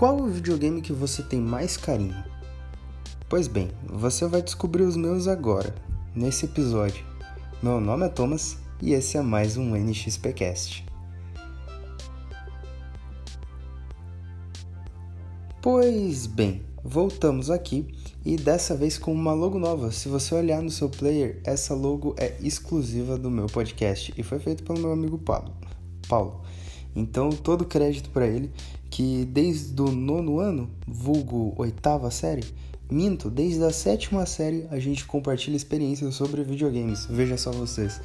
Qual o videogame que você tem mais carinho? Pois bem, você vai descobrir os meus agora, nesse episódio. Meu nome é Thomas e esse é mais um NXPcast. Pois bem, voltamos aqui e dessa vez com uma logo nova. Se você olhar no seu player, essa logo é exclusiva do meu podcast e foi feita pelo meu amigo Paulo. Então, todo crédito para ele, que desde o 9º ano, vulgo 8ª série, minto, desde a 7ª série a gente compartilha experiências sobre videogames, veja só vocês.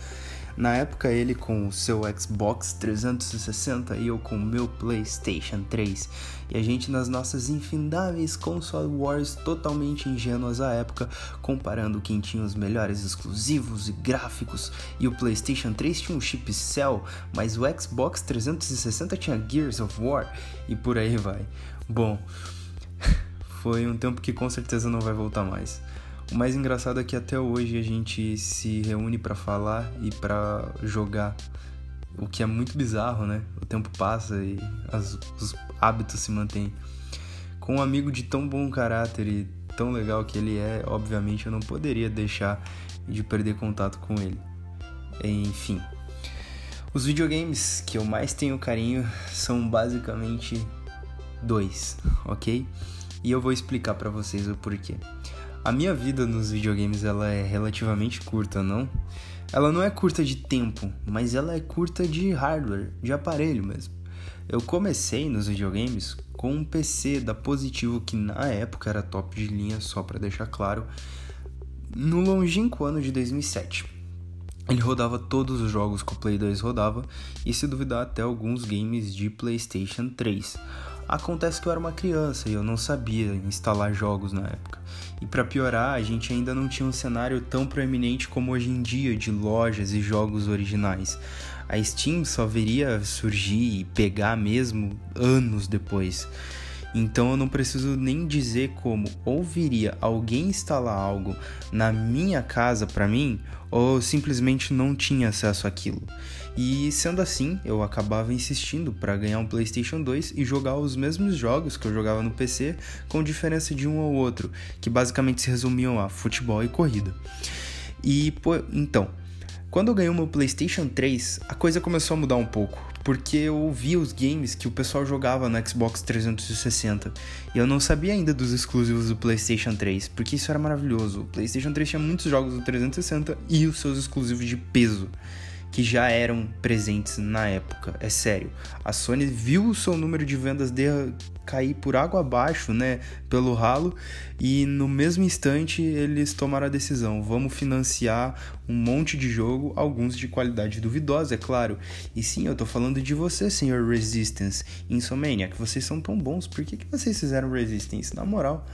Na época ele com o seu Xbox 360 e eu com o meu PlayStation 3, e a gente nas nossas infindáveis console wars totalmente ingênuas à época, comparando quem tinha os melhores exclusivos e gráficos, e o PlayStation 3 tinha um chip Cell, mas o Xbox 360 tinha Gears of War, e por aí vai. Bom... Foi um tempo que com certeza não vai voltar mais. O mais engraçado é que até hoje a gente se reúne pra falar e pra jogar, o que é muito bizarro, né? O tempo passa e os hábitos se mantêm. Com um amigo de tão bom caráter e tão legal que ele é, obviamente eu não poderia deixar de perder contato com ele. Enfim. Os videogames que eu mais tenho carinho são basicamente 2, ok? E eu vou explicar pra vocês o porquê. A minha vida nos videogames, ela é relativamente curta, não? Ela não é curta de tempo, mas ela é curta de hardware, de aparelho mesmo. Eu comecei nos videogames com um PC da Positivo, que na época era top de linha, só pra deixar claro, no longínquo ano de 2007. Ele rodava todos os jogos que o Play 2 rodava, e se duvidar até alguns games de PlayStation 3. Acontece que eu era uma criança e eu não sabia instalar jogos na época. E pra piorar, a gente ainda não tinha um cenário tão proeminente como hoje em dia de lojas e jogos originais. A Steam só viria surgir e pegar mesmo anos depois. Então eu não preciso nem dizer como ou viria alguém instalar algo na minha casa pra mim, ou eu simplesmente não tinha acesso àquilo. E sendo assim, eu acabava insistindo pra ganhar um PlayStation 2 e jogar os mesmos jogos que eu jogava no PC, com diferença de um ou outro, que basicamente se resumiam a futebol e corrida. E então, quando eu ganhei o meu PlayStation 3, a coisa começou a mudar um pouco. Porque eu via os games que o pessoal jogava no Xbox 360 e eu não sabia ainda dos exclusivos do PlayStation 3, porque isso era maravilhoso. O PlayStation 3 tinha muitos jogos do 360 e os seus exclusivos de peso, que já eram presentes na época, é sério. A Sony viu o seu número de vendas cair por água abaixo, né, pelo ralo, e no mesmo instante eles tomaram a decisão: vamos financiar um monte de jogo, alguns de qualidade duvidosa, é claro. E sim, eu tô falando de você, senhor Resistance, Insomniac, vocês são tão bons, por que vocês fizeram Resistance, na moral?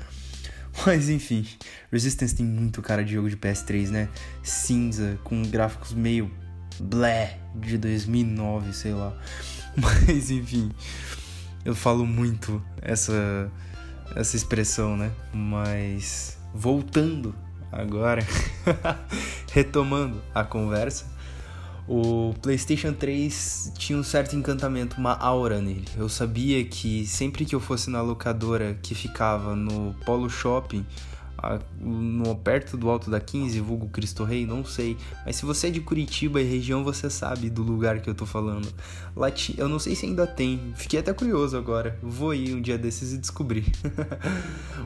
Mas enfim, Resistance tem muito cara de jogo de PS3, né, cinza, com gráficos meio blé, de 2009, sei lá. Mas enfim... Eu falo muito essa expressão, né? Mas voltando agora, retomando a conversa, o PlayStation 3 tinha um certo encantamento, uma aura nele. Eu sabia que sempre que eu fosse na locadora que ficava no Polo Shopping, perto do Alto da 15, vulgo Cristo Rei, não sei, mas se você é de Curitiba e região, você sabe do lugar que eu tô falando. Eu não sei se ainda tem, fiquei até curioso agora, vou ir um dia desses e descobrir.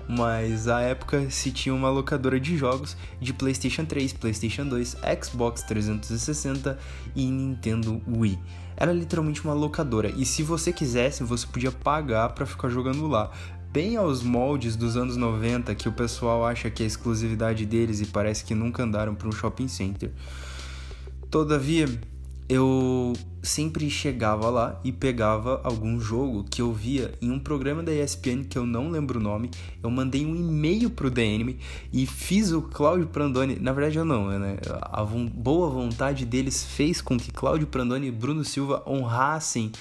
Mas à época se tinha uma locadora de jogos de PlayStation 3, PlayStation 2, Xbox 360 e Nintendo Wii. Era literalmente uma locadora, e se você quisesse, você podia pagar pra ficar jogando lá, bem aos moldes dos anos 90, que o pessoal acha que é exclusividade deles e parece que nunca andaram para um shopping center. Todavia, eu sempre chegava lá e pegava algum jogo que eu via em um programa da ESPN, que eu não lembro o nome. Eu mandei um e-mail pro DM e fiz o Claudio Prandoni... Na verdade, eu não, né? A boa vontade deles fez com que Claudio Prandoni e Bruno Silva honrassem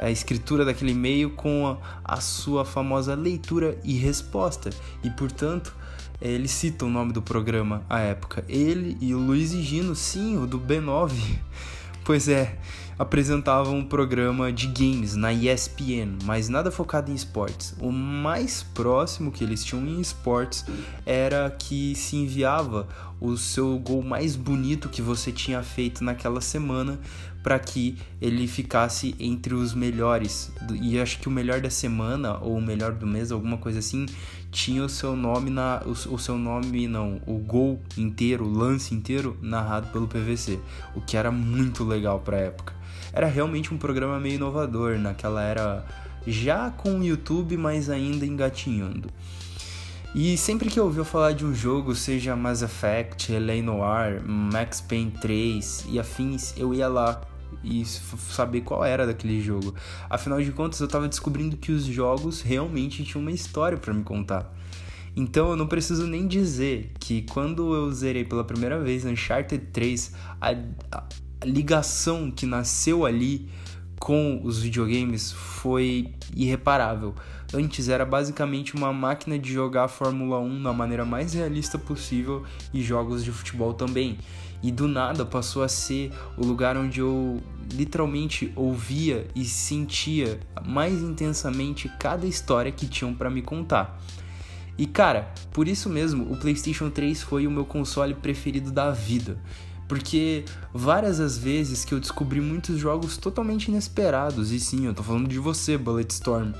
a escritura daquele e-mail com a sua famosa leitura e resposta, e portanto eles citam o nome do programa à época, ele e o Luiz e Gino, sim, o do B9. Pois é, apresentava um programa de games na ESPN, mas nada focado em esportes. O mais próximo que eles tinham em esportes era que se enviava o seu gol mais bonito que você tinha feito naquela semana para que ele ficasse entre os melhores. E acho que o melhor da semana ou o melhor do mês, alguma coisa assim, tinha o seu nome na... O seu nome não, o gol inteiro, o lance inteiro narrado pelo PVC, o que era muito legal para a época. Era realmente um programa meio inovador, naquela era já com o YouTube, mas ainda engatinhando. E sempre que eu ouvi falar de um jogo, seja Mass Effect, Helene Noir, Max Payne 3 e afins, eu ia lá e saber qual era daquele jogo. Afinal de contas, eu estava descobrindo que os jogos realmente tinham uma história para me contar. Então eu não preciso nem dizer que quando eu zerei pela primeira vez Uncharted 3, a ligação que nasceu ali com os videogames foi irreparável. Antes era basicamente uma máquina de jogar a Fórmula 1 na maneira mais realista possível e jogos de futebol também. E do nada passou a ser o lugar onde eu literalmente ouvia e sentia mais intensamente cada história que tinham para me contar. E cara, por isso mesmo o PlayStation 3 foi o meu console preferido da vida. Porque várias as vezes que eu descobri muitos jogos totalmente inesperados, e sim, eu tô falando de você, Bulletstorm,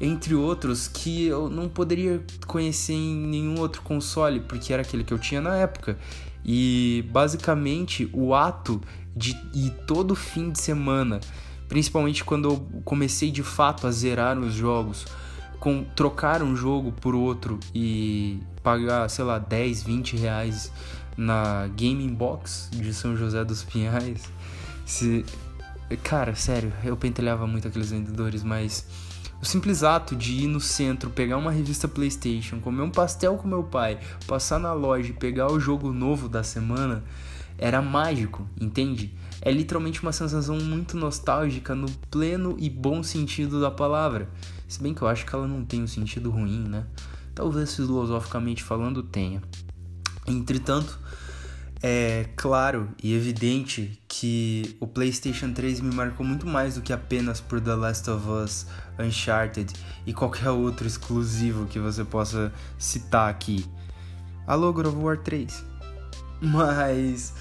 entre outros que eu não poderia conhecer em nenhum outro console, porque era aquele que eu tinha na época. E basicamente o ato de ir todo fim de semana, principalmente quando eu comecei de fato a zerar os jogos, trocar um jogo por outro e pagar, sei lá, 10, 20 reais na Gaming Box de São José dos Pinhais. Cara, sério, eu pentelhava muito aqueles vendedores, mas o simples ato de ir no centro, pegar uma revista PlayStation, comer um pastel com meu pai, passar na loja e pegar o jogo novo da semana era mágico, entende? É literalmente uma sensação muito nostálgica no pleno e bom sentido da palavra. Se bem que eu acho que ela não tem um sentido ruim, né? Talvez filosoficamente falando tenha. Entretanto, é claro e evidente que o PlayStation 3 me marcou muito mais do que apenas por The Last of Us, Uncharted e qualquer outro exclusivo que você possa citar aqui. Alô, God of War 3. Mas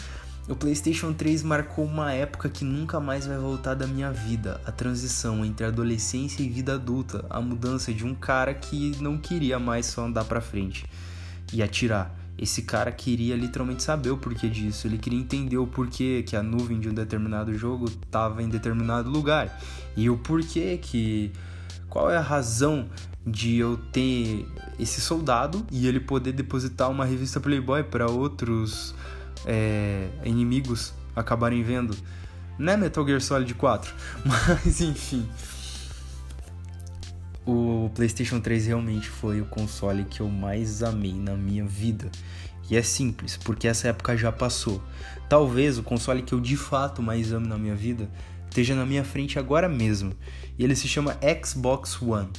o PlayStation 3 marcou uma época que nunca mais vai voltar da minha vida, a transição entre adolescência e vida adulta, a mudança de um cara que não queria mais só andar pra frente e atirar. Esse cara queria literalmente saber o porquê disso, ele queria entender o porquê que a nuvem de um determinado jogo estava em determinado lugar. E o porquê que... Qual é a razão de eu ter esse soldado e ele poder depositar uma revista Playboy para outros inimigos acabarem vendo? Né, Metal Gear Solid 4? Mas enfim... O PlayStation 3 realmente foi o console que eu mais amei na minha vida. E é simples, porque essa época já passou. Talvez o console que eu de fato mais amo na minha vida esteja na minha frente agora mesmo. E ele se chama Xbox One.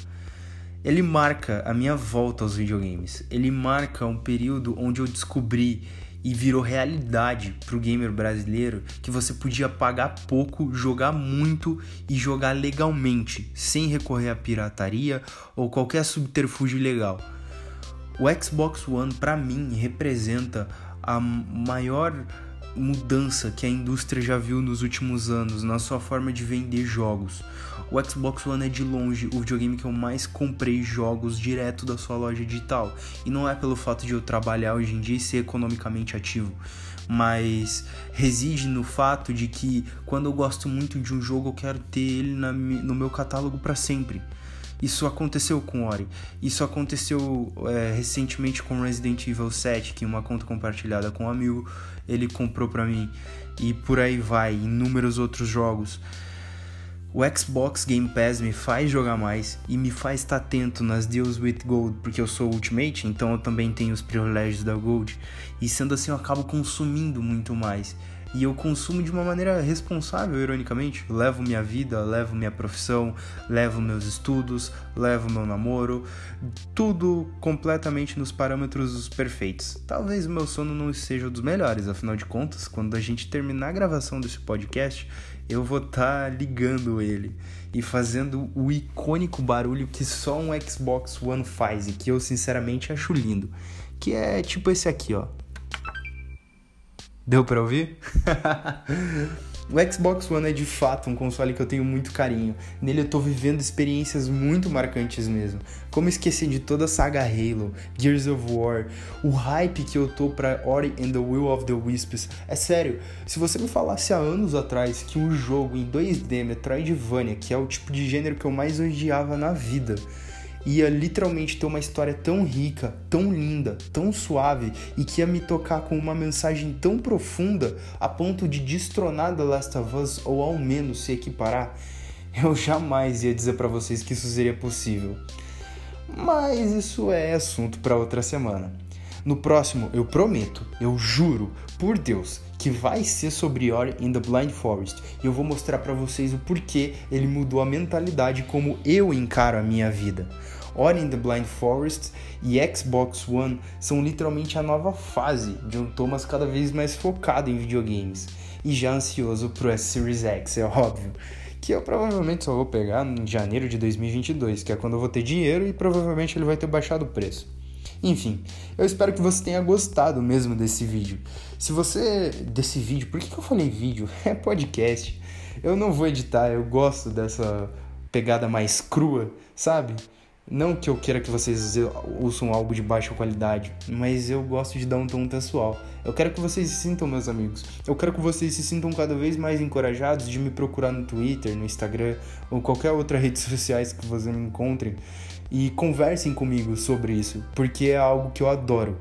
Ele marca a minha volta aos videogames. Ele marca um período onde eu descobri e virou realidade pro gamer brasileiro que você podia pagar pouco, jogar muito e jogar legalmente, sem recorrer à pirataria ou qualquer subterfúgio ilegal. O Xbox One, pra mim, representa a maior mudança que a indústria já viu nos últimos anos na sua forma de vender jogos. O Xbox One é de longe o videogame que eu mais comprei jogos direto da sua loja digital. E não é pelo fato de eu trabalhar hoje em dia e ser economicamente ativo, mas reside no fato de que quando eu gosto muito de um jogo eu quero ter ele no meu catálogo para sempre. Isso aconteceu com Ori, isso aconteceu recentemente com Resident Evil 7, que em uma conta compartilhada com um amigo, ele comprou pra mim, e por aí vai, inúmeros outros jogos. O Xbox Game Pass me faz jogar mais e me faz estar atento nas deals with Gold, porque eu sou Ultimate, então eu também tenho os privilégios da Gold, e sendo assim eu acabo consumindo muito mais. E eu consumo de uma maneira responsável, ironicamente. Levo minha vida, levo minha profissão, levo meus estudos, levo meu namoro. Tudo completamente nos parâmetros perfeitos. Talvez o meu sono não seja um dos melhores. Afinal de contas, quando a gente terminar a gravação desse podcast, eu vou estar ligando ele e fazendo o icônico barulho que só um Xbox One faz e que eu sinceramente acho lindo, que é tipo esse aqui, ó. Deu pra ouvir? O Xbox One é de fato um console que eu tenho muito carinho. Nele eu tô vivendo experiências muito marcantes mesmo. Como esquecer de toda a saga Halo, Gears of War, o hype que eu tô pra Ori and the Will of the Wisps. É sério, se você me falasse há anos atrás que um jogo em 2D, Metroidvania, que é o tipo de gênero que eu mais odiava na vida, ia literalmente ter uma história tão rica, tão linda, tão suave e que ia me tocar com uma mensagem tão profunda a ponto de destronar The Last of Us ou ao menos se equiparar, eu jamais ia dizer pra vocês que isso seria possível. Mas isso é assunto pra outra semana. No próximo, eu prometo, eu juro, por Deus, que vai ser sobre Ori and the Blind Forest. E eu vou mostrar pra vocês o porquê ele mudou a mentalidade como eu encaro a minha vida. Ori and the Blind Forest e Xbox One são literalmente a nova fase de um Thomas cada vez mais focado em videogames. E já ansioso pro S-Series X, é óbvio. Que eu provavelmente só vou pegar em janeiro de 2022, que é quando eu vou ter dinheiro e provavelmente ele vai ter baixado o preço. Enfim, eu espero que você tenha gostado mesmo desse vídeo. Se você... Desse vídeo? Por que eu falei vídeo? É podcast. Eu não vou editar, eu gosto dessa pegada mais crua, sabe? Não que eu queira que vocês ouçam algo de baixa qualidade, mas eu gosto de dar um tom pessoal. Eu quero que vocês se sintam, meus amigos. Eu quero que vocês se sintam cada vez mais encorajados de me procurar no Twitter, no Instagram ou qualquer outra rede social que vocês me encontrem. E conversem comigo sobre isso, porque é algo que eu adoro.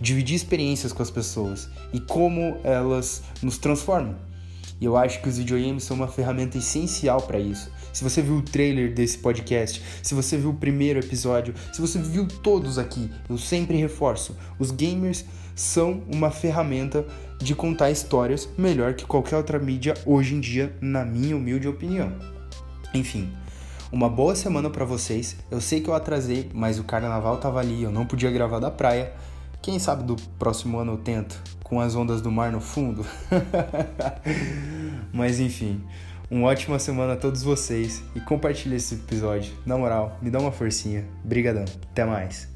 Dividir experiências com as pessoas e como elas nos transformam. E eu acho que os videogames são uma ferramenta essencial para isso. Se você viu o trailer desse podcast, se você viu o primeiro episódio, se você viu todos aqui, eu sempre reforço. Os gamers são uma ferramenta de contar histórias melhor que qualquer outra mídia hoje em dia, na minha humilde opinião. Enfim... Uma boa semana pra vocês, eu sei que eu atrasei, mas o carnaval tava ali, eu não podia gravar da praia. Quem sabe do próximo ano eu tento, com as ondas do mar no fundo. Mas enfim, uma ótima semana a todos vocês e compartilha esse episódio. Na moral, me dá uma forcinha. Brigadão, até mais.